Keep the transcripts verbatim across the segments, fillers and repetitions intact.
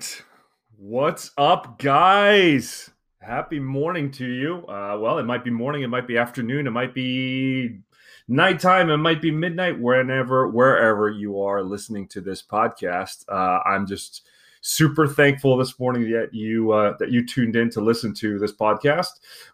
right, what's up, guys? Happy morning to you. Uh, well, it might be morning, it might be afternoon, it might be nighttime, it might be midnight, whenever, wherever you are listening to this podcast. Uh, I'm just super thankful this morning that you uh, that you tuned in to listen to this podcast.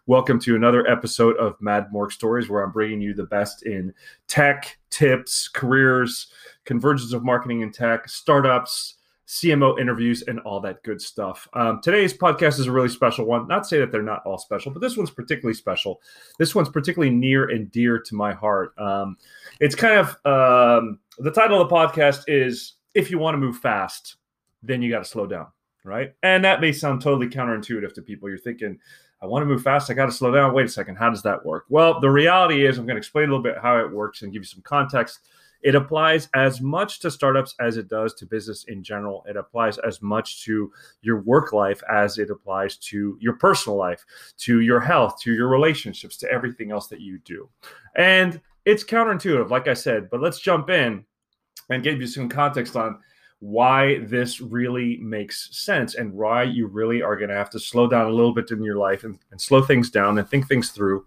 Welcome to another episode of Mad Morgue Stories, where I'm bringing you the best in tech, tips, careers, convergence of marketing and tech, startups, C M O interviews, and all that good stuff. Um, today's podcast is a really special one. Not to say that they're not all special, but this one's particularly special. This one's particularly near and dear to my heart. Um, it's kind of, um, the title of the podcast is, if you want to move fast, then you got to slow down, right? And that may sound totally counterintuitive to people. You're thinking, I want to move fast, I got to slow down. Wait a second, how does that work? Well, the reality is, I'm going to explain a little bit how it works and give you some context. It applies as much to startups as it does to business in general. It applies as much to your work life as it applies to your personal life, to your health, to your relationships, to everything else that you do. And it's counterintuitive, like I said, but let's jump in and give you some context on why this really makes sense and why you really are going to have to slow down a little bit in your life and, and slow things down and think things through,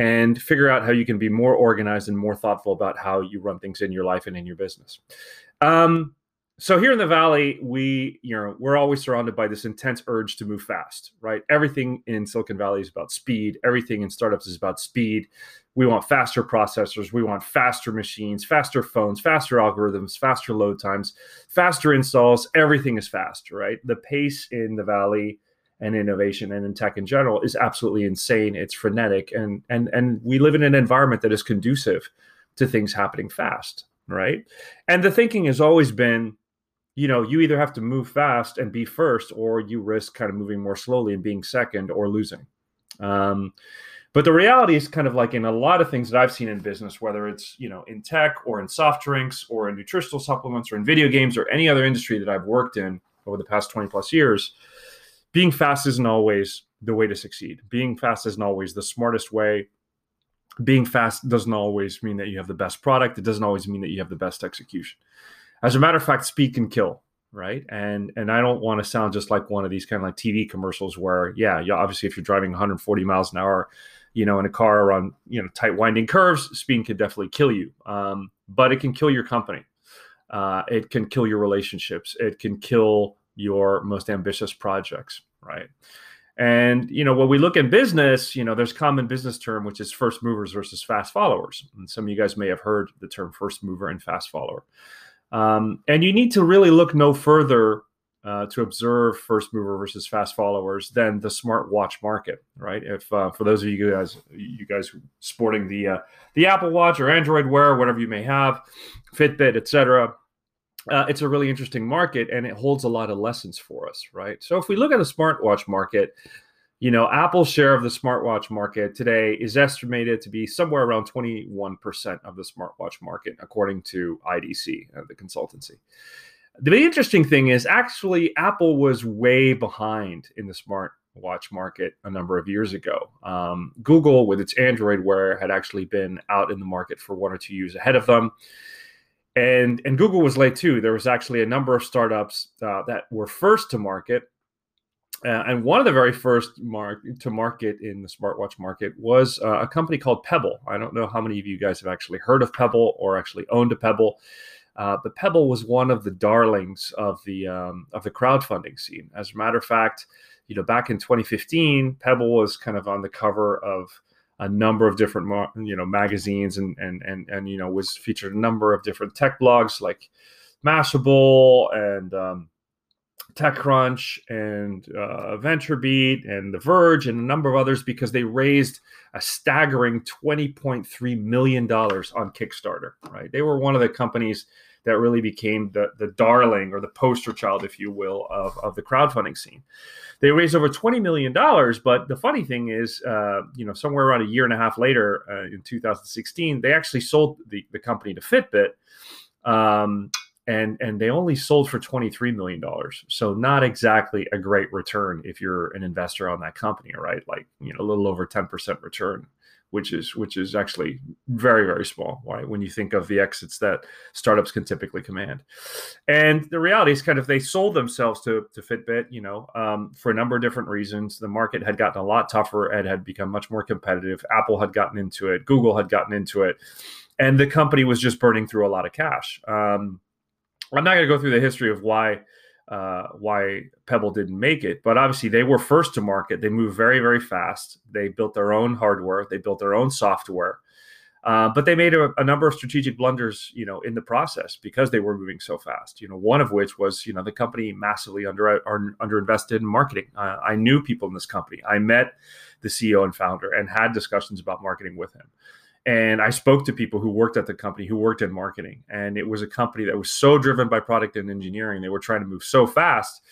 and figure out how you can be more organized and more thoughtful about how you run things in your life and in your business. Um, so here in the Valley, we, you know, we're always surrounded by this intense urge to move fast, right? Everything in Silicon Valley is about speed. Everything in startups is about speed. We want faster processors. We want faster machines, faster phones, faster algorithms, faster load times, faster installs. Everything is fast, right? The pace in the Valley and innovation and in tech in general is absolutely insane. It's frenetic. And, and, and we live in an environment that is conducive to things happening fast, right? And the thinking has always been, you know, you either have to move fast and be first, or you risk kind of moving more slowly and being second or losing. Um, but the reality is kind of like in a lot of things that I've seen in business, whether it's, you know, in tech or in soft drinks or in nutritional supplements or in video games or any other industry that I've worked in over the past twenty plus years, being fast isn't always the way to succeed. Being fast isn't always the smartest way. Being fast doesn't always mean that you have the best product. It doesn't always mean that you have the best execution. As a matter of fact, speed can kill, right? And and I don't want to sound just like one of these kind of like T V commercials where, yeah, you, obviously if you're driving one hundred forty miles an hour, you know, in a car on, you know, tight winding curves, speed can definitely kill you. Um, but it can kill your company. Uh, it can kill your relationships. It can kill your most ambitious projects, right? And, you know, when we look in business, you know, there's a common business term, which is first movers versus fast followers. And some of you guys may have heard the term first mover and fast follower. Um, and you need to really look no further uh, to observe first mover versus fast followers than the smartwatch market, right? If uh, for those of you guys, you guys sporting the uh, the Apple Watch or Android Wear, whatever you may have, Fitbit, et cetera, Uh, it's a really interesting market, and it holds a lot of lessons for us, right? So if we look at the smartwatch market, you know, Apple's share of the smartwatch market today is estimated to be somewhere around twenty-one percent of the smartwatch market, according to I D C, uh, the consultancy. The interesting thing is actually Apple was way behind in the smartwatch market a number of years ago. Um, Google, with its Android Wear, had actually been out in the market for one or two years ahead of them. And, and Google was late too. There was actually a number of startups uh, that were first to market. Uh, and one of the very first mark to market in the smartwatch market was uh, a company called Pebble. I don't know how many of you guys have actually heard of Pebble or actually owned a Pebble. Uh, but Pebble was one of the darlings of the, um, of the crowdfunding scene. As a matter of fact, you know, back in twenty fifteen, Pebble was kind of on the cover of a number of different, you know, magazines and, and, and, and, you know, was featured a number of different tech blogs like Mashable and um, TechCrunch and uh, VentureBeat and The Verge and a number of others, because they raised a staggering twenty point three million dollars on Kickstarter, right? They were one of the companies that really became the, the darling or the poster child, if you will, of, of the crowdfunding scene. They raised over twenty million dollars, but the funny thing is, uh, you know, somewhere around a year and a half later, uh, in two thousand sixteen, they actually sold the, the company to Fitbit, um, and, and they only sold for twenty-three million dollars. So not exactly a great return if you're an investor on that company, right? Like, you know, a little over ten percent return which is which is actually very, very small, right? When you think of the exits that startups can typically command. And the reality is kind of they sold themselves to, to Fitbit, you know, um, for a number of different reasons. The market had gotten a lot tougher and had become much more competitive. Apple had gotten into it. Google had gotten into it. And the company was just burning through a lot of cash. Um, I'm not going to go through the history of why uh, why Pebble didn't make it, but obviously they were first to market. They moved very, very fast. They built their own hardware. They built their own software, uh, but they made a, a number of strategic blunders, you know, in the process because they were moving so fast. You know, one of which was, you know, the company massively under underinvested in marketing. Uh, I knew people in this company. I met the C E O and founder and had discussions about marketing with him. And I spoke to people who worked at the company, who worked in marketing. And it was a company that was so driven by product and engineering. They were trying to move so fast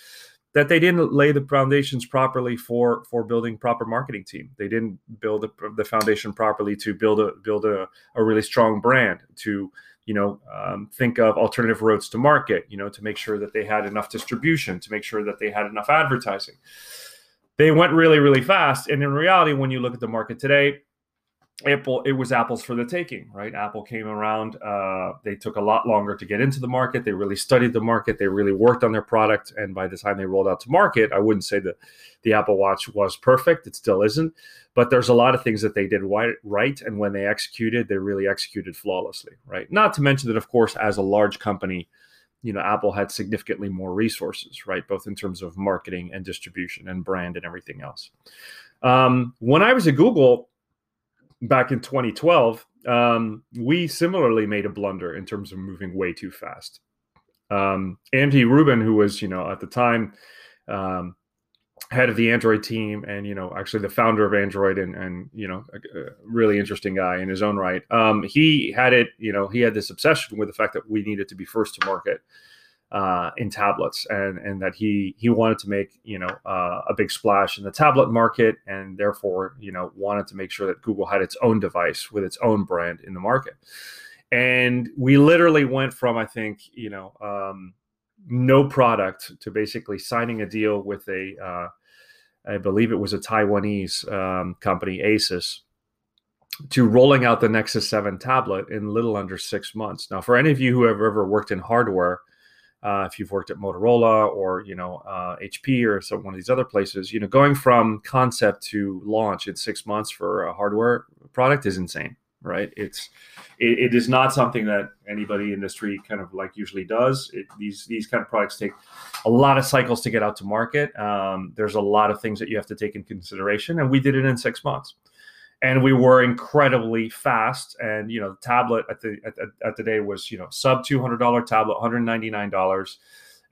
that they didn't lay the foundations properly for, for building proper marketing team. They didn't build a, the foundation properly to build a build a, a really strong brand, to you know um, think of alternative routes to market, you know, to make sure that they had enough distribution, to make sure that they had enough advertising. They went really, really fast. And in reality, when you look at the market today, Apple, it was apples for the taking, right? Apple came around. Uh, they took a lot longer to get into the market. They really studied the market. They really worked on their product. And by the time they rolled out to market, I wouldn't say that the Apple Watch was perfect. It still isn't. But there's a lot of things that they did right. And when they executed, they really executed flawlessly, right? Not to mention that, of course, as a large company, you know, Apple had significantly more resources, right? Both in terms of marketing and distribution and brand and everything else. Um, when I was at Google, back in twenty twelve, um, we similarly made a blunder in terms of moving way too fast. Um, Andy Rubin, who was, you know, at the time um, head of the Android team and, you know, actually the founder of Android and, and you know, a, a really interesting guy in his own right. Um, he had it, you know, he had this obsession with the fact that we needed to be first to market uh, in tablets, and, and that he, he wanted to make, you know, uh, a big splash in the tablet market, and therefore, you know, wanted to make sure that Google had its own device with its own brand in the market. And we literally went from, I think, you know, um, no product to basically signing a deal with a, uh, I believe it was a Taiwanese, um, company, Asus, to rolling out the Nexus seven tablet in little under six months. Now, for any of you who have ever worked in hardware, Uh, if you've worked at Motorola or, you know, uh, H P or some one of these other places, you know, going from concept to launch in six months for a hardware product is insane, right? It's, it, it is not something that anybody in the street kind of like usually does. It, these, these kind of products take a lot of cycles to get out to market. Um, there's a lot of things that you have to take in consideration, and we did it in six months. And we were incredibly fast. And, you know, the tablet at the at, at the day was, you know, sub two hundred dollars tablet, one hundred ninety-nine dollars.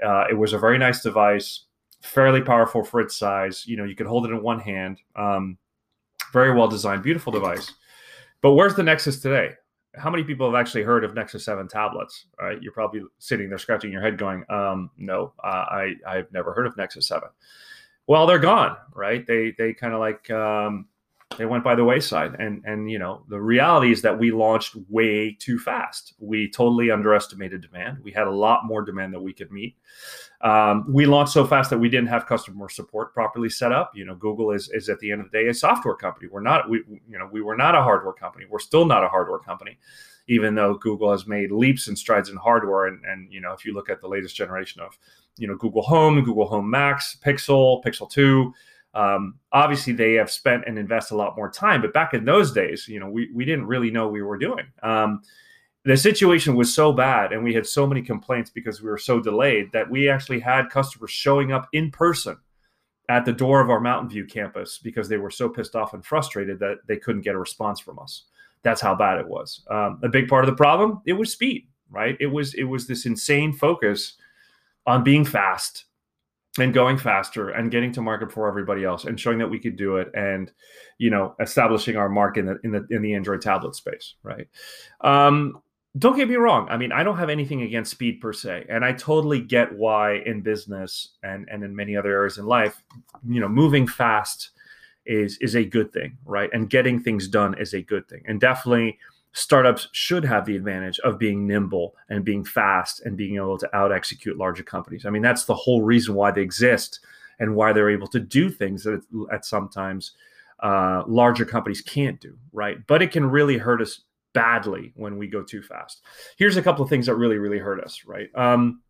Uh, it was a very nice device, fairly powerful for its size. You know, you could hold it in one hand. Um, very well designed, beautiful device. But where's the Nexus today? How many people have actually heard of Nexus seven tablets? All right, you're probably sitting there scratching your head going, um, no, uh, I, I've never heard of Nexus seven. Well, they're gone, right? They, they kind of like... Um, They went by the wayside. And, and, you know, the reality is that we launched way too fast. We totally underestimated demand. We had a lot more demand than we could meet. Um, we launched so fast that we didn't have customer support properly set up. You know, Google is, is at the end of the day, a software company. We're not, we, you know, we were not a hardware company. We're still not a hardware company, even though Google has made leaps and strides in hardware. And, and, you know, if you look at the latest generation of, you know, Google Home, Google Home Max, Pixel, Pixel two, Um, obviously they have spent and invest a lot more time, but back in those days, you know, we, we didn't really know what we were doing. Um, the situation was so bad and we had so many complaints because we were so delayed that we actually had customers showing up in person at the door of our Mountain View campus because they were so pissed off and frustrated that they couldn't get a response from us. That's how bad it was. Um, a big part of the problem, it was speed, right? It was, it was this insane focus on being fast and going faster and getting to market before everybody else and showing that we could do it and, you know, establishing our mark in the in the in the Android tablet space, right? Um, don't get me wrong. I mean, I don't have anything against speed per se, and I totally get why in business and and in many other areas in life, you know, moving fast is is a good thing, right? And getting things done is a good thing, and definitely startups should have the advantage of being nimble and being fast and being able to out execute larger companies. I mean, that's the whole reason why they exist and why they're able to do things that at sometimes uh, larger companies can't do, right? But it can really hurt us badly when we go too fast. Here's a couple of things that really, really hurt us, right? Um,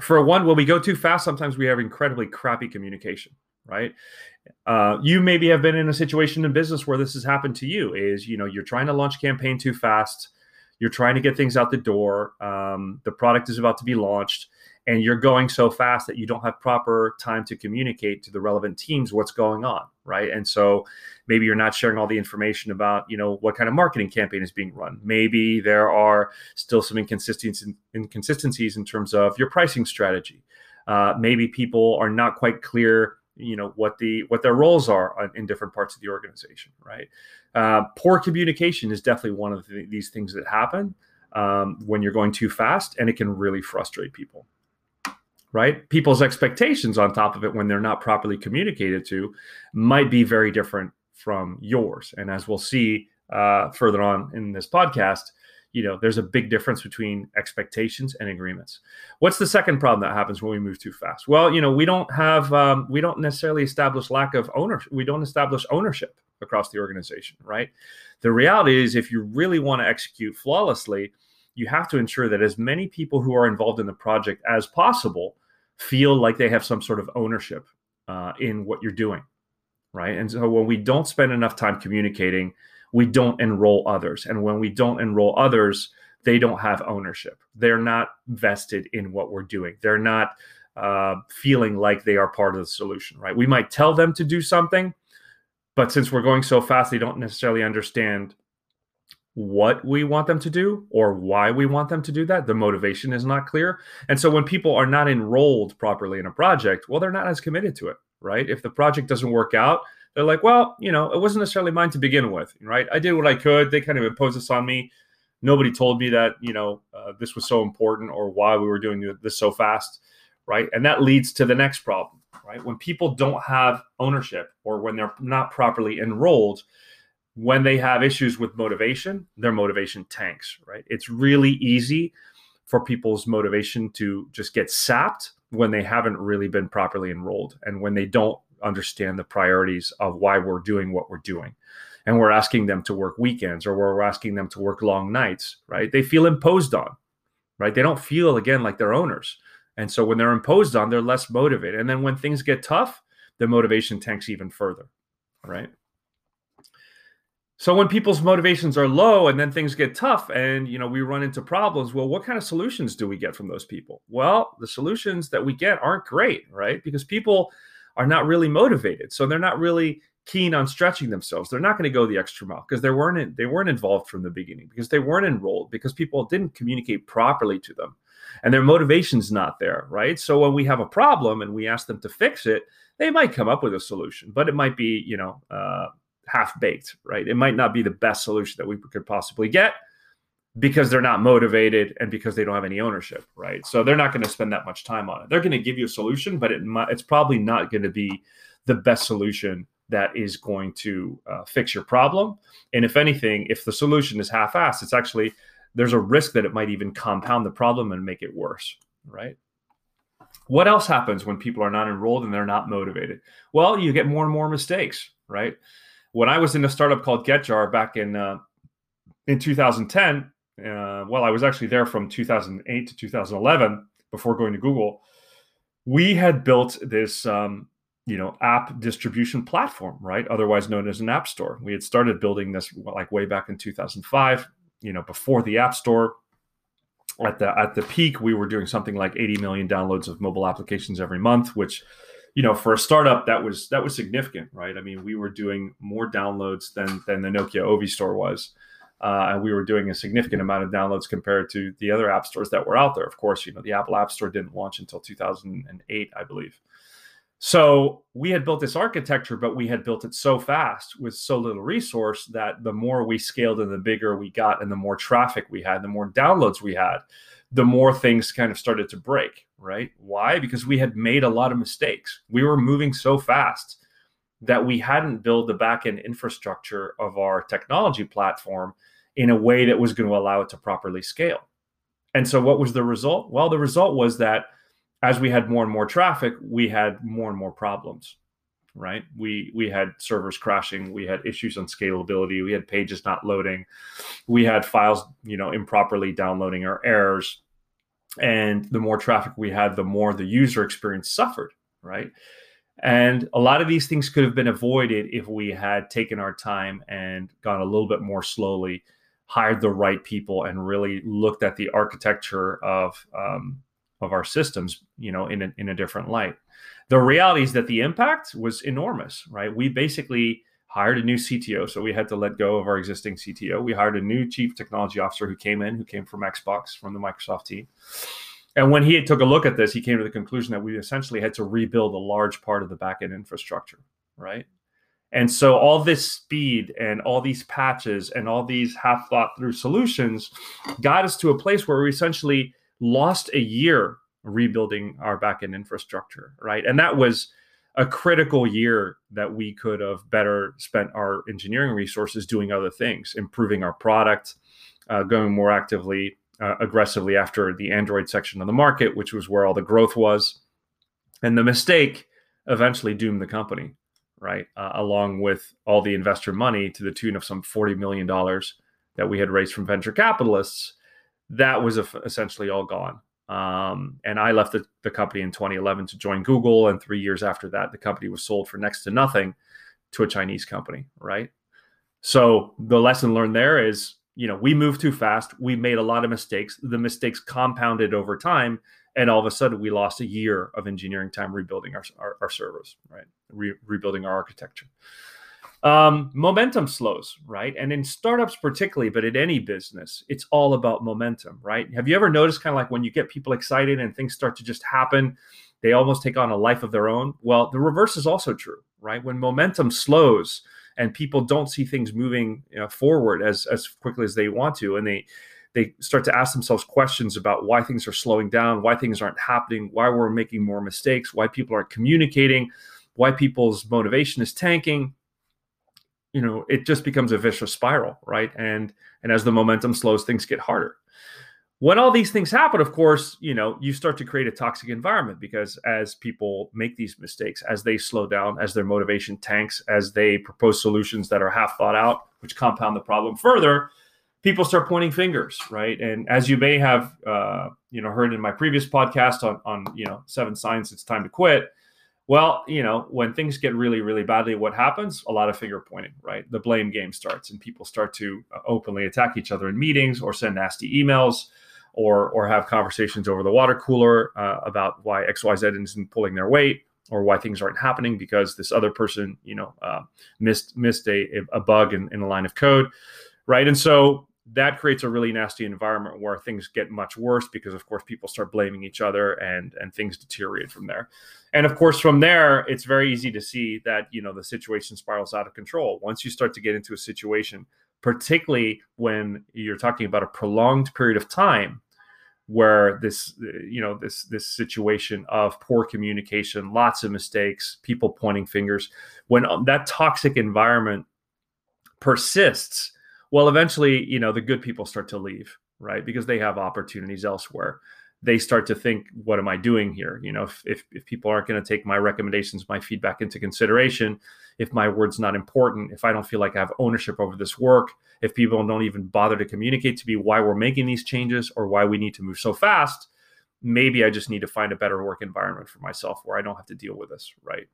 for one, when we go too fast, sometimes we have incredibly crappy communication, right? Uh, you maybe have been in a situation in business where this has happened to you, is, you know, you're trying to launch a campaign too fast. You're trying to get things out the door. Um, the product is about to be launched, and you're going so fast that you don't have proper time to communicate to the relevant teams what's going on, right? And so maybe you're not sharing all the information about, you know, what kind of marketing campaign is being run. Maybe there are still some inconsistencies, inconsistencies in terms of your pricing strategy. Uh, maybe people are not quite clear, you know, what the what their roles are in different parts of the organization, right? Uh, poor communication is definitely one of the, these things that happen um, when you're going too fast, and it can really frustrate people, right? People's expectations on top of it, when they're not properly communicated to, might be very different from yours. And as we'll see uh, further on in this podcast, you know, there's a big difference between expectations and agreements. What's the second problem that happens when we move too fast? Well, you know, we don't have, um, we don't necessarily establish lack of ownership. We don't establish ownership across the organization, right? The reality is, if you really want to execute flawlessly, you have to ensure that as many people who are involved in the project as possible feel like they have some sort of ownership uh, in what you're doing, right? And so when we don't spend enough time communicating, we don't enroll others. And when we don't enroll others, they don't have ownership. They're not vested in what we're doing. They're not uh, feeling like they are part of the solution, right? We might tell them to do something, but since we're going so fast, they don't necessarily understand what we want them to do or why we want them to do that. The motivation is not clear. And so when people are not enrolled properly in a project, well, they're not as committed to it, right? If the project doesn't work out, they're like, well, you know, it wasn't necessarily mine to begin with, right? I did what I could. They kind of imposed this on me. Nobody told me that, you know, uh, this was so important or why we were doing this so fast, right? And that leads to the next problem, right? When people don't have ownership, or when they're not properly enrolled, when they have issues with motivation, their motivation tanks, right? It's really easy for people's motivation to just get sapped when they haven't really been properly enrolled, and when they don't understand the priorities of why we're doing what we're doing. And we're asking them to work weekends, or we're asking them to work long nights, right? They feel imposed on, right? They don't feel, again, like they're owners. And so when they're imposed on, they're less motivated. And then when things get tough, the motivation tanks even further, right? So when people's motivations are low and then things get tough and, you know, we run into problems, well, what kind of solutions do we get from those people? Well, the solutions that we get aren't great, right? Because people are not really motivated. So they're not really keen on stretching themselves. They're not going to go the extra mile because they weren't they weren't involved from the beginning, because they weren't enrolled, because people didn't communicate properly to them, and their motivation's not there, right? So when we have a problem and we ask them to fix it, they might come up with a solution, but it might be, you know, uh, half-baked, right? It might not be the best solution that we could possibly get, because they're not motivated and because they don't have any ownership, right? So they're not going to spend that much time on it. They're going to give you a solution, but it might, it's probably not going to be the best solution that is going to uh, fix your problem. And if anything, if the solution is half-assed, it's actually, there's a risk that it might even compound the problem and make it worse, right? What else happens when people are not enrolled and they're not motivated? Well, you get more and more mistakes, right? When I was in a startup called GetJar back in uh, in two thousand ten, Uh, well, I was actually there from two thousand eight to two thousand eleven before going to Google. We had built this, um, you know, app distribution platform, right? Otherwise known as an app store. We had started building this like way back in two thousand five, you know, before the app store. At the at the peak, we were doing something like eighty million downloads of mobile applications every month, which, you know, for a startup, that was that was significant, right? I mean, we were doing more downloads than than the Nokia Ovi store was. Uh, and we were doing a significant amount of downloads compared to the other app stores that were out there. Of course, you know, the Apple App Store didn't launch until two thousand eight, I believe. So we had built this architecture, but we had built it so fast with so little resource that the more we scaled and the bigger we got and the more traffic we had, the more downloads we had, the more things kind of started to break, right? Why? Because we had made a lot of mistakes. We were moving so fast that we hadn't built the backend infrastructure of our technology platform in a way that was going to allow it to properly scale. And so what was the result? Well, the result was that as we had more and more traffic, we had more and more problems. right? We we had servers crashing, we had issues on scalability, we had pages not loading, we had files, you know, improperly downloading or errors. And the more traffic we had, the more the user experience suffered, right? And a lot of these things could have been avoided if we had taken our time and gone a little bit more slowly, hired the right people, and really looked at the architecture of um, of our systems, you know, in a, in a different light. The reality is that the impact was enormous, right? We basically hired a new C T O, so we had to let go of our existing C T O. We hired a new chief technology officer who came in, who came from Xbox, from the Microsoft team. And when he took a look at this, he came to the conclusion that we essentially had to rebuild a large part of the backend infrastructure, right? And so all this speed and all these patches and all these half-thought-through solutions got us to a place where we essentially lost a year rebuilding our backend infrastructure, right? And that was a critical year that we could have better spent our engineering resources doing other things, improving our product, uh, going more actively, Uh, aggressively after the Android section of the market, which was where all the growth was. And the mistake eventually doomed the company, right? Uh, along with all the investor money to the tune of some forty million dollars that we had raised from venture capitalists. That was f- essentially all gone. Um, and I left the, the company in twenty eleven to join Google. And three years after that, the company was sold for next to nothing to a Chinese company, right? So the lesson learned there is, you know, we moved too fast. We made a lot of mistakes. The mistakes compounded over time. And all of a sudden, we lost a year of engineering time rebuilding our, our, our servers, right? Re- rebuilding our architecture. Um, momentum slows, right? And in startups particularly, but in any business, it's all about momentum, right? Have you ever noticed kind of like when you get people excited and things start to just happen, they almost take on a life of their own? Well, the reverse is also true, right? When momentum slows, and people don't see things moving, you know, forward as, as quickly as they want to. And they they start to ask themselves questions about why things are slowing down, why things aren't happening, why we're making more mistakes, why people aren't communicating, why people's motivation is tanking. You know, it just becomes a vicious spiral, right? And and as the momentum slows, things get harder. When all these things happen, of course, you know, you start to create a toxic environment, because as people make these mistakes, as they slow down, as their motivation tanks, as they propose solutions that are half thought out, which compound the problem further, people start pointing fingers, right? And as you may have, uh, you know, heard in my previous podcast on, on, you know, seven signs it's time to quit. Well, you know, when things get really, really badly, what happens? A lot of finger pointing, right? The blame game starts, and people start to openly attack each other in meetings or send nasty emails, or or have conversations over the water cooler uh, about why X Y Z isn't pulling their weight, or why things aren't happening because this other person, you know, uh, missed missed a, a bug in, in a line of code, right? And so that creates a really nasty environment where things get much worse, because of course people start blaming each other, and and things deteriorate from there. And of course from there, it's very easy to see that, you know, the situation spirals out of control. Once you start to get into a situation, particularly when you're talking about a prolonged period of time where this, you know, this, this situation of poor communication, lots of mistakes, people pointing fingers, when that toxic environment persists, well, eventually, you know, the good people start to leave, right? Because they have opportunities elsewhere. They start to think, what am I doing here? You know, if if, if people aren't going to take my recommendations, my feedback into consideration, if my word's not important, if I don't feel like I have ownership over this work, if people don't even bother to communicate to me why we're making these changes or why we need to move so fast, maybe I just need to find a better work environment for myself where I don't have to deal with this, right?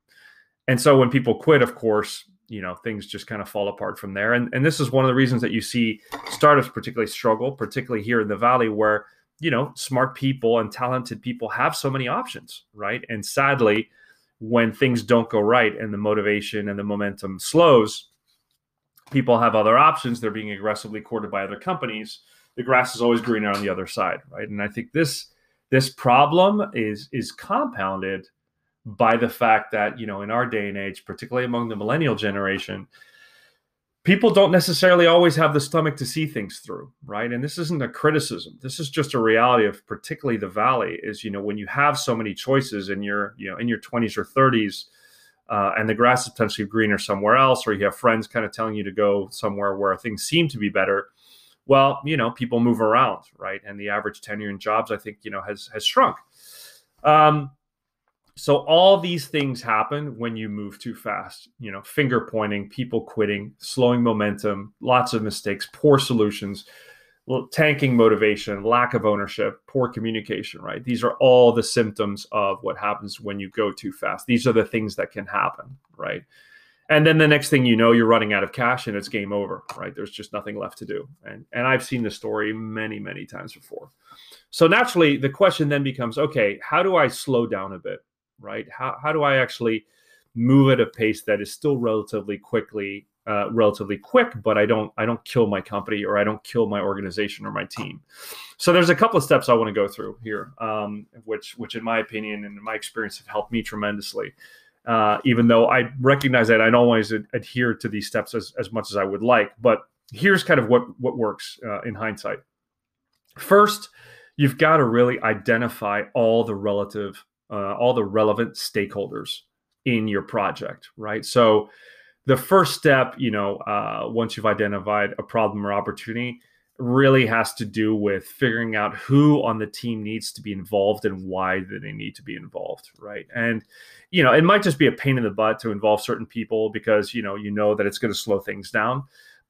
And so when people quit, of course, you know, things just kind of fall apart from there. And, and this is one of the reasons that you see startups particularly struggle, particularly here in the Valley, where, you know, smart people and talented people have so many options, right? And sadly, when things don't go right and the motivation and the momentum slows, people have other options. They're being aggressively courted by other companies. The grass is always greener on the other side, right? And I think this this problem is is compounded by the fact that, you know, in our day and age, particularly among the millennial generation, people don't necessarily always have the stomach to see things through, right? And this isn't a criticism. This is just a reality of particularly the Valley is, you know, when you have so many choices in your, you know, in your twenties or thirties, uh, and the grass is potentially greener somewhere else, or you have friends kind of telling you to go somewhere where things seem to be better. Well, you know, people move around, right? And the average tenure in jobs, I think, you know, has, has shrunk. Um, So all these things happen when you move too fast, you know, finger pointing, people quitting, slowing momentum, lots of mistakes, poor solutions, tanking motivation, lack of ownership, poor communication, right? These are all the symptoms of what happens when you go too fast. These are the things that can happen, right? And then the next thing you know, you're running out of cash and it's game over, right? There's just nothing left to do. And, and I've seen this story many, many times before. So naturally, the question then becomes, okay, how do I slow down a bit? Right? How how do I actually move at a pace that is still relatively quickly, uh, relatively quick, but I don't I don't kill my company or I don't kill my organization or my team. So there's a couple of steps I want to go through here, um, which which in my opinion and in my experience have helped me tremendously. Uh, even though I recognize that I don't always ad- adhere to these steps as, as much as I would like, but here's kind of what what works uh, in hindsight. First, you've got to really identify all the relative Uh, all the relevant stakeholders in your project, right? So the first step, you know, uh, once you've identified a problem or opportunity, really has to do with figuring out who on the team needs to be involved and why do they need to be involved, right? And, you know, it might just be a pain in the butt to involve certain people because, you know, you know that it's going to slow things down.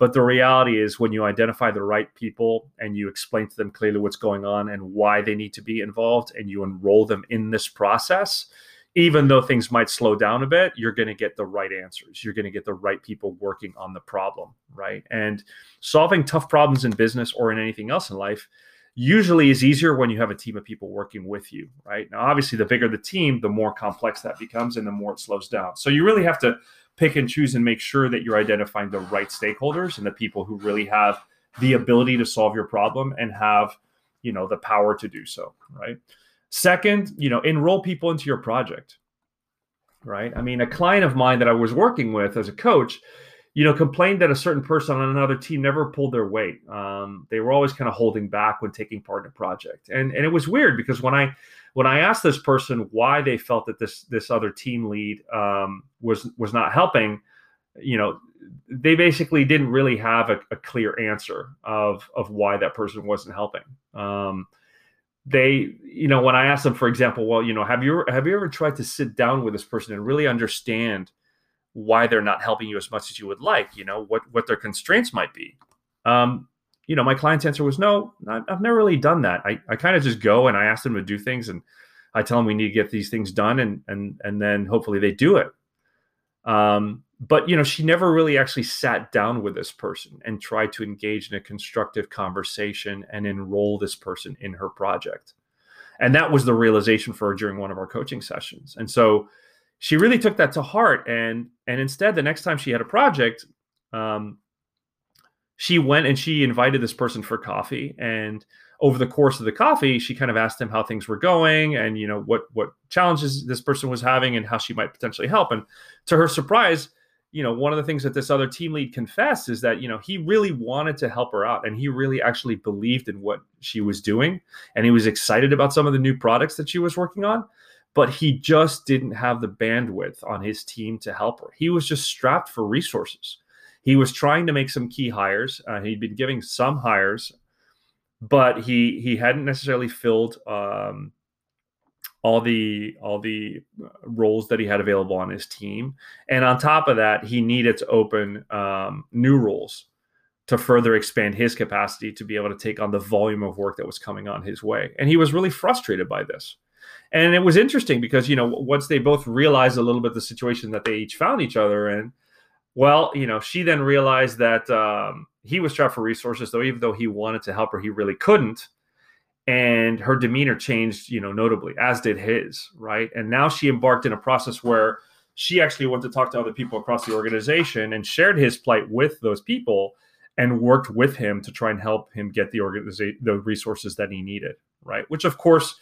But the reality is when you identify the right people and you explain to them clearly what's going on and why they need to be involved and you enroll them in this process, even though things might slow down a bit, you're going to get the right answers. You're going to get the right people working on the problem, right? And solving tough problems in business or in anything else in life usually is easier when you have a team of people working with you, right? Now, obviously, the bigger the team, the more complex that becomes and the more it slows down. So you really have to pick and choose and make sure that you're identifying the right stakeholders and the people who really have the ability to solve your problem and have, you know, the power to do so, right? Second, you know, enroll people into your project, right? I mean, a client of mine that I was working with as a coach, you know, complained that a certain person on another team never pulled their weight. Um, they were always kind of holding back when taking part in a project. And and it was weird because when I when I asked this person why they felt that this this other team lead um, was was not helping, you know, they basically didn't really have a, a clear answer of of why that person wasn't helping. Um, they, you know, when I asked them, for example, well, you know, have you have you ever tried to sit down with this person and really understand why they're not helping you as much as you would like, you know, what, what their constraints might be. Um, you know, my client's answer was, no, I've never really done that. I, I kind of just go and I ask them to do things and I tell them we need to get these things done and, and, and then hopefully they do it. Um, but, you know, she never really actually sat down with this person and tried to engage in a constructive conversation and enroll this person in her project. And that was the realization for her during one of our coaching sessions. And so she really took that to heart. And, and instead, the next time she had a project, um, she went and she invited this person for coffee. And over the course of the coffee, she kind of asked him how things were going and, you know, what, what challenges this person was having and how she might potentially help. And to her surprise, you know, one of the things that this other team lead confessed is that, you know, he really wanted to help her out and he really actually believed in what she was doing. And he was excited about some of the new products that she was working on. But he just didn't have the bandwidth on his team to help her. He was just strapped for resources. He was trying to make some key hires. Uh, he'd been giving some hires, but he he hadn't necessarily filled um, all the all the roles that he had available on his team. And on top of that, he needed to open um, new roles to further expand his capacity to be able to take on the volume of work that was coming on his way. And he was really frustrated by this. And it was interesting because, you know, once they both realized a little bit the situation that they each found each other in, well, you know, she then realized that um, he was strapped for resources, though, even though he wanted to help her, he really couldn't. And her demeanor changed, you know, notably, as did his, right? And now she embarked in a process where she actually went to talk to other people across the organization and shared his plight with those people and worked with him to try and help him get the organiza- the resources that he needed, right? Which, of course,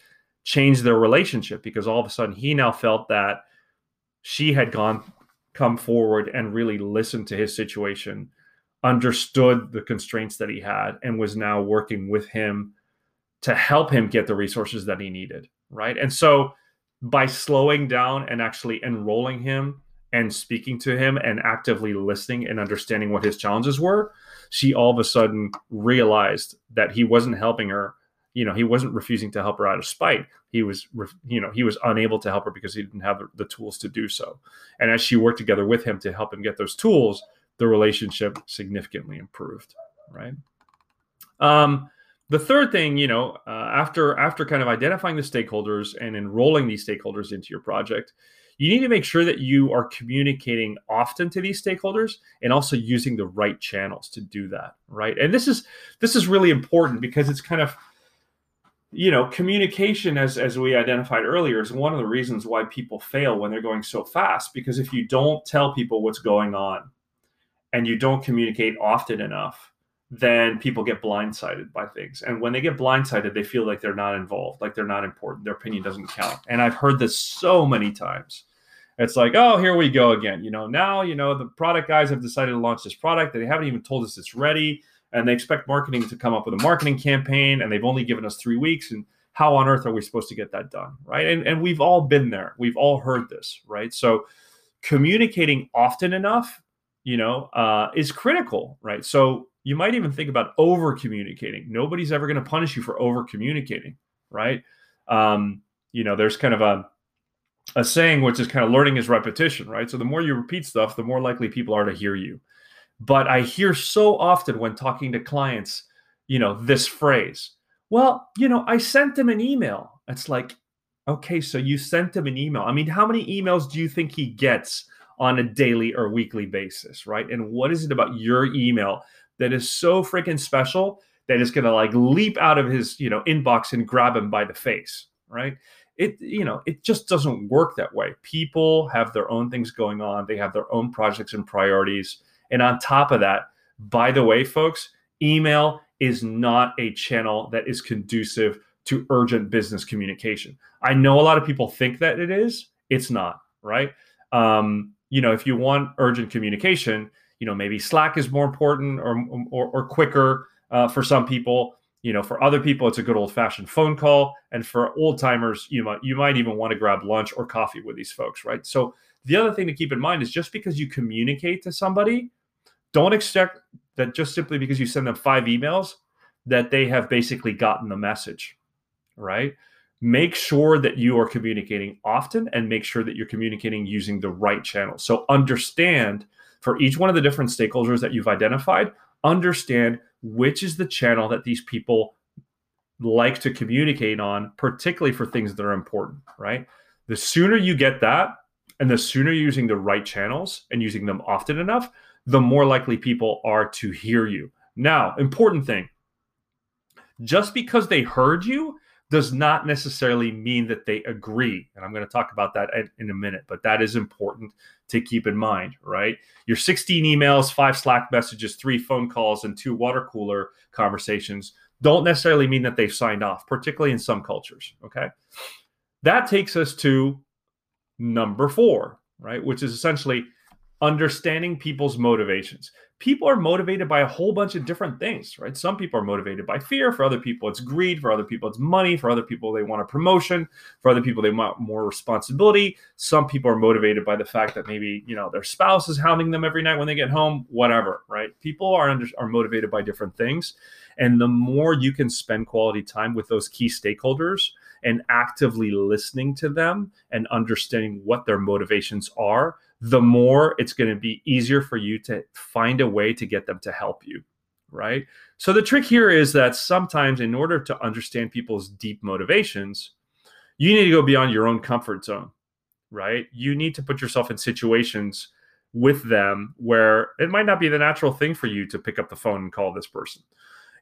change their relationship because all of a sudden he now felt that she had gone, come forward and really listened to his situation, understood the constraints that he had, and was now working with him to help him get the resources that he needed, right? And so by slowing down and actually enrolling him and speaking to him and actively listening and understanding what his challenges were, she all of a sudden realized that he wasn't helping her. you know, he wasn't refusing to help her out of spite. He was, you know, he was unable to help her because he didn't have the, the tools to do so. And as she worked together with him to help him get those tools, the relationship significantly improved, right? Um, the third thing, you know, uh, after after kind of identifying the stakeholders and enrolling these stakeholders into your project, you need to make sure that you are communicating often to these stakeholders and also using the right channels to do that, right? And this is this is really important because it's kind of, you know, communication, as as we identified earlier, is one of the reasons why people fail when they're going so fast, because if you don't tell people what's going on and you don't communicate often enough, then people get blindsided by things. And when they get blindsided, they feel like they're not involved, like they're not important, their opinion doesn't count. And I've heard this so many times. It's like, oh, here we go again. You know, now, you know, the product guys have decided to launch this product. They haven't even told us it's ready. And they expect marketing to come up with a marketing campaign. And they've only given us three weeks. And how on earth are we supposed to get that done, right? And, and we've all been there. We've all heard this, right? So communicating often enough, you know, uh, is critical, right? So you might even think about over-communicating. Nobody's ever going to punish you for over-communicating, right? Um, you know, there's kind of a a saying, which is kind of learning is repetition, right? So the more you repeat stuff, the more likely people are to hear you. But I hear so often when talking to clients, you know, this phrase, well, you know, I sent them an email. It's like, okay, so you sent them an email. I mean, how many emails do you think he gets on a daily or weekly basis, right? And what is it about your email that is so freaking special that it's going to like leap out of his, you know, inbox and grab him by the face, right? It, you know, it just doesn't work that way. People have their own things going on. They have their own projects and priorities. And on top of that, by the way, folks, email is not a channel that is conducive to urgent business communication. I know a lot of people think that it is. It's not, right? Um, you know, if you want urgent communication, you know, maybe Slack is more important or or, or quicker uh, for some people. You know, for other people, it's a good old-fashioned phone call. And for old-timers, you might you might even want to grab lunch or coffee with these folks, right? So the other thing to keep in mind is just because you communicate to somebody, don't expect that just simply because you send them five emails that they have basically gotten the message, right? Make sure that you are communicating often and make sure that you're communicating using the right channels. So understand, for each one of the different stakeholders that you've identified, understand which is the channel that these people like to communicate on, particularly for things that are important, right? The sooner you get that, and the sooner you're using the right channels and using them often enough, the more likely people are to hear you. Now, important thing, just because they heard you does not necessarily mean that they agree. And I'm going to talk about that in a minute, but that is important to keep in mind, right? Your sixteen emails, five Slack messages, three phone calls, and two water cooler conversations don't necessarily mean that they've signed off, particularly in some cultures, okay? That takes us to number four, right? Which is essentially understanding people's motivations. People are motivated by a whole bunch of different things, right? Some people are motivated by fear. For other people, it's greed. For other people, it's money. For other people, they want a promotion. For other people, they want more responsibility. Some people are motivated by the fact that maybe, you know, their spouse is hounding them every night when they get home, whatever, right? People are under, are motivated by different things. And the more you can spend quality time with those key stakeholders and actively listening to them and understanding what their motivations are, the more it's going to be easier for you to find a way to get them to help you, right? So the trick here is that sometimes in order to understand people's deep motivations, you need to go beyond your own comfort zone, right? You need to put yourself in situations with them where it might not be the natural thing for you to pick up the phone and call this person.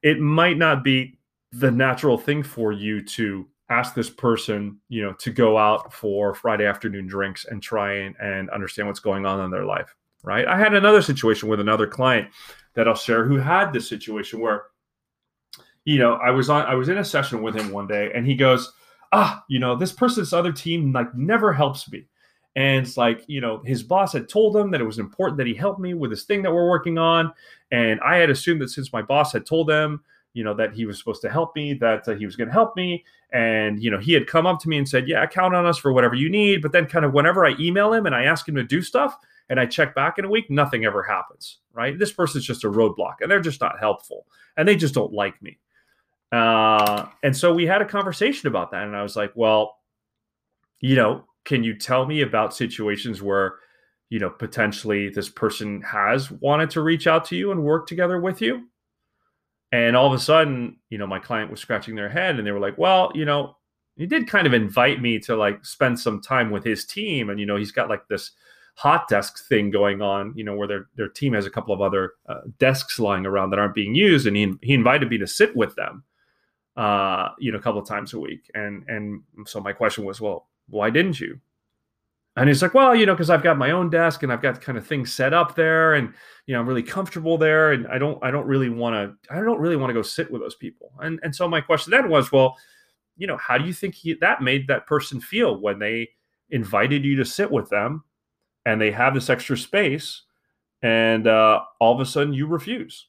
It might not be the natural thing for you to ask this person, you know, to go out for Friday afternoon drinks and try and, and understand what's going on in their life, right? I had another situation with another client that I'll share who had this situation where, you know, I was on, I was in a session with him one day and he goes, ah, you know, this person, this other team like never helps me. And it's like, you know, his boss had told him that it was important that he help me with this thing that we're working on. And I had assumed that since my boss had told them, you know, that he was supposed to help me, that uh, he was going to help me. And, you know, he had come up to me and said, yeah, count on us for whatever you need. But then kind of whenever I email him and I ask him to do stuff and I check back in a week, nothing ever happens, right? This person's just a roadblock and they're just not helpful and they just don't like me. Uh, and so we had a conversation about that. And I was like, well, you know, can you tell me about situations where, you know, potentially this person has wanted to reach out to you and work together with you? And all of a sudden, you know, my client was scratching their head and they were like, well, you know, he did kind of invite me to like spend some time with his team. And, you know, he's got like this hot desk thing going on, you know, where their, their team has a couple of other uh, desks lying around that aren't being used. And he, he invited me to sit with them, uh, you know, a couple of times a week. And, and so my question was, well, why didn't you? And he's like, well, you know, cause I've got my own desk and I've got kind of things set up there and, you know, I'm really comfortable there. And I don't, I don't really want to, I don't really want to go sit with those people. And, and so my question then was, well, you know, how do you think he, that made that person feel when they invited you to sit with them and they have this extra space and uh, all of a sudden you refuse?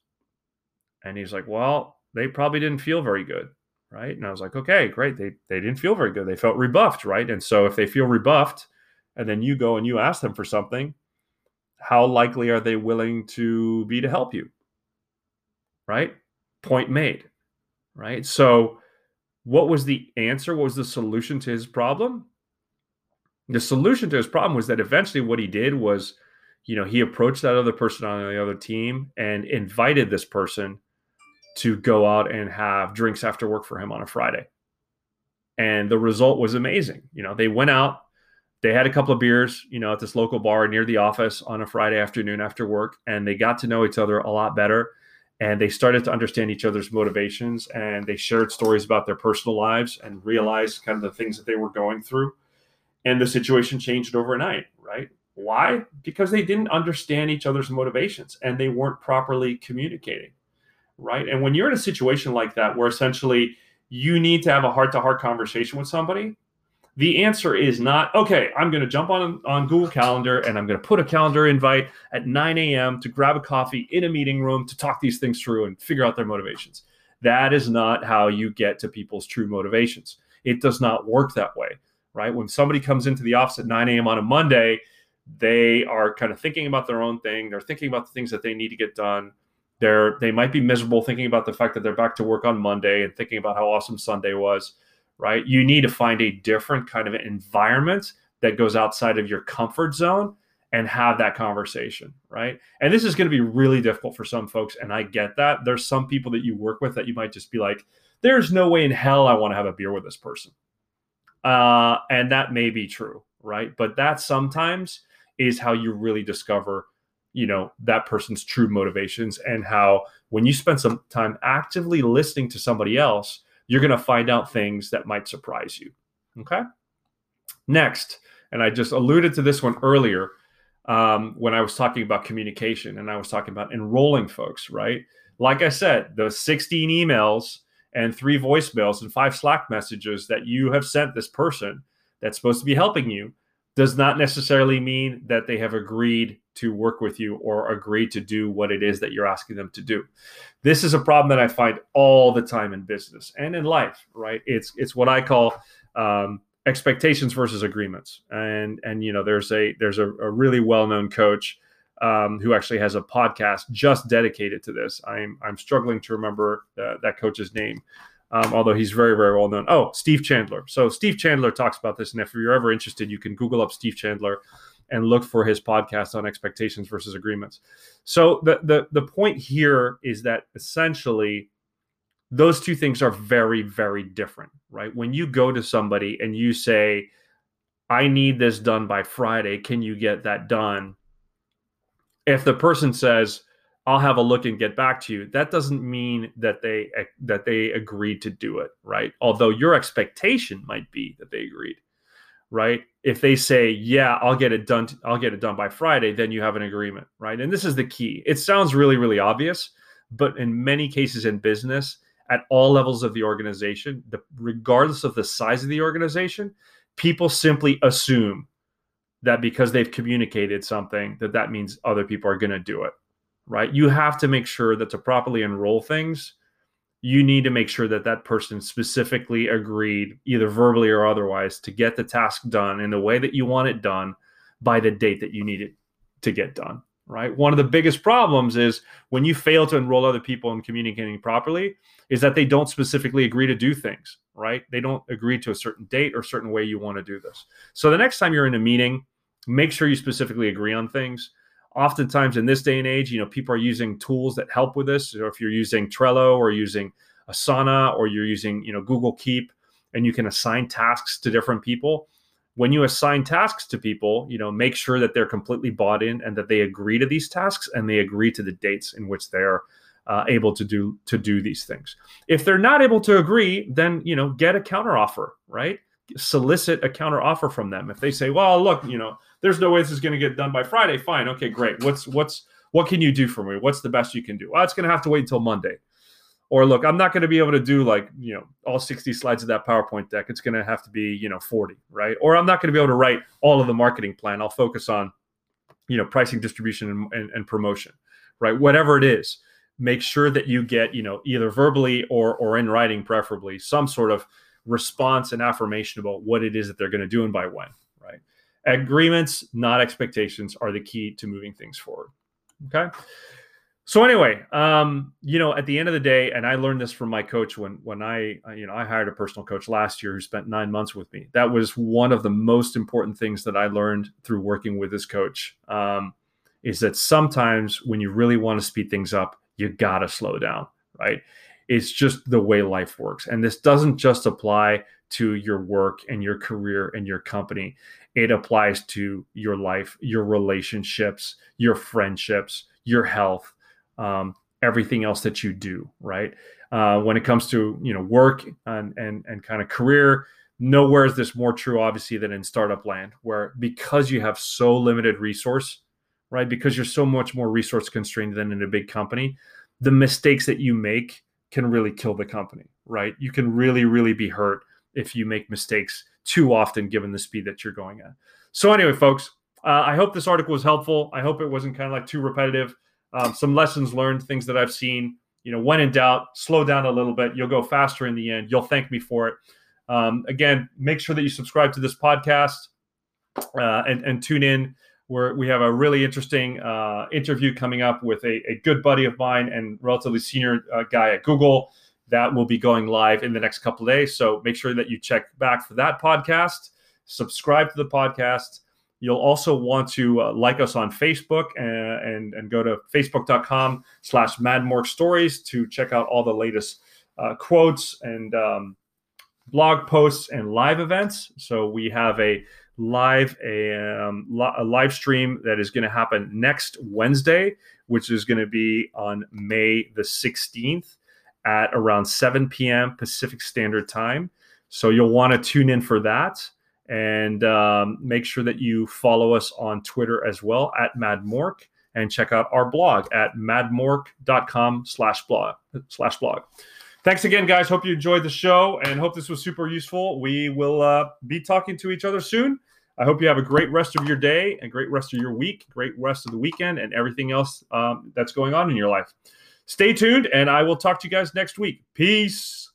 And he's like, well, they probably didn't feel very good, right? And I was like, okay, great. They they didn't feel very good. They felt rebuffed, right? And so if they feel rebuffed and then you go and you ask them for something, how likely are they willing to be to help you, right? Point made, right? So what was the answer? What was the solution to his problem? The solution to his problem was that eventually what he did was, you know, he approached that other person on the other team and invited this person to go out and have drinks after work for him on a Friday. And the result was amazing. You know, they went out, they had a couple of beers, you know, at this local bar near the office on a Friday afternoon after work, and they got to know each other a lot better. And they started to understand each other's motivations, and they shared stories about their personal lives and realized kind of the things that they were going through. And the situation changed overnight, right? Why? Because they didn't understand each other's motivations and they weren't properly communicating, right? And when you're in a situation like that, where essentially you need to have a heart-to-heart conversation with somebody, the answer is not, okay, I'm going to jump on, on Google Calendar and I'm going to put a calendar invite at nine a.m. to grab a coffee in a meeting room to talk these things through and figure out their motivations. That is not how you get to people's true motivations. It does not work that way, right? When somebody comes into the office at nine a.m. on a Monday, they are kind of thinking about their own thing. They're thinking about the things that they need to get done. They're, they might be miserable thinking about the fact that they're back to work on Monday and thinking about how awesome Sunday was. Right? You need to find a different kind of environment that goes outside of your comfort zone and have that conversation, right? And this is going to be really difficult for some folks, and I get that. There's some people that you work with that you might just be like, there's no way in hell I want to have a beer with this person. Uh, and that may be true, right? But that sometimes is how you really discover, you know, that person's true motivations, and how when you spend some time actively listening to somebody else, you're going to find out things that might surprise you. Okay. Next, and I just alluded to this one earlier um, when I was talking about communication and I was talking about enrolling folks, right? Like I said, those sixteen emails and three voicemails and five Slack messages that you have sent this person that's supposed to be helping you does not necessarily mean that they have agreed to work with you or agree to do what it is that you're asking them to do. This is a problem that I find all the time in business and in life, right? It's it's what I call um, expectations versus agreements. And, and you know, there's a there's a, a really well-known coach um, who actually has a podcast just dedicated to this. I'm, I'm struggling to remember the, that coach's name, um, although he's very, very well-known. Oh, Steve Chandler. So Steve Chandler talks about this. And if you're ever interested, you can Google up Steve Chandler and look for his podcast on expectations versus agreements. So the, the, the point here is that essentially those two things are very, very different, right? When you go to somebody and you say, I need this done by Friday, can you get that done? If the person says, I'll have a look and get back to you, that doesn't mean that they, that they agreed to do it, right? Although your expectation might be that they agreed. Right? If they say, yeah, I'll get it done. I'll get it done by Friday. Then you have an agreement, right? And this is the key. It sounds really, really obvious, but in many cases in business at all levels of the organization, the, regardless of the size of the organization, people simply assume that because they've communicated something that that means other people are going to do it, right? You have to make sure that to properly enroll things, you need to make sure that that person specifically agreed, either verbally or otherwise, to get the task done in the way that you want it done by the date that you need it to get done, right? One of the biggest problems is when you fail to enroll other people in communicating properly is that they don't specifically agree to do things, right? They don't agree to a certain date or certain way you want to do this. So the next time you're in a meeting, make sure you specifically agree on things. Oftentimes in this day and age, you know, people are using tools that help with this. So if you're using Trello or using Asana or you're using, you know, Google Keep, and you can assign tasks to different people. When you assign tasks to people, you know, make sure that they're completely bought in and that they agree to these tasks and they agree to the dates in which they're uh, able to do to do these things. If they're not able to agree, then, you know, get a counteroffer, right? Solicit a counteroffer from them. If they say, well, look, you know, there's no way this is going to get done by Friday. Fine. Okay, great. What's what's what can you do for me? What's the best you can do? Well, it's going to have to wait until Monday. Or look, I'm not going to be able to do like, you know, all sixty slides of that PowerPoint deck. It's going to have to be, you know, forty, right? Or I'm not going to be able to write all of the marketing plan. I'll focus on, you know, pricing, distribution, and, and, and promotion, right? Whatever it is, make sure that you get, you know, either verbally or or in writing, preferably, some sort of response and affirmation about what it is that they're going to do and by when, right? Agreements, not expectations, are the key to moving things forward, okay? So anyway, um, you know, at the end of the day, and I learned this from my coach when when I, you know, I hired a personal coach last year who spent nine months with me. That was one of the most important things that I learned through working with this coach, um, is that sometimes when you really want to speed things up, you got to slow down, right? It's just the way life works. And this doesn't just apply to your work and your career and your company. It applies to your life, your relationships, your friendships, your health. Um, everything else that you do, right? Uh, when it comes to, you know, work and and and kind of career, nowhere is this more true, obviously, than in startup land, where because you have so limited resource, right? Because you're so much more resource constrained than in a big company, the mistakes that you make can really kill the company, right? You can really, really be hurt if you make mistakes too often, given the speed that you're going at. So anyway, folks, uh, I hope this article was helpful. I hope it wasn't kind of like too repetitive. Um, some lessons learned, things that I've seen, you know, when in doubt, slow down a little bit. You'll go faster in the end. You'll thank me for it. Um, again, make sure that you subscribe to this podcast uh, and, and tune in, where we have a really interesting uh, interview coming up with a, a good buddy of mine and relatively senior uh, guy at Google that will be going live in the next couple of days. So make sure that you check back for that podcast, subscribe to the podcast. You'll also want to uh, like us on Facebook and, and, and go to facebook.com slash MadMorgue Stories to check out all the latest uh, quotes and um, blog posts and live events. So we have a live a, um, li- a live stream that is going to happen next Wednesday, which is going to be on May the sixteenth at around seven p.m. Pacific Standard Time. So you'll want to tune in for that. And um, make sure that you follow us on Twitter as well at MadMork, and check out our blog at madmork.com slash blog slash blog. Thanks again, guys. Hope you enjoyed the show and hope this was super useful. We will uh, be talking to each other soon. I hope you have a great rest of your day and great rest of your week, great rest of the weekend, and everything else um, that's going on in your life. Stay tuned, and I will talk to you guys next week. Peace.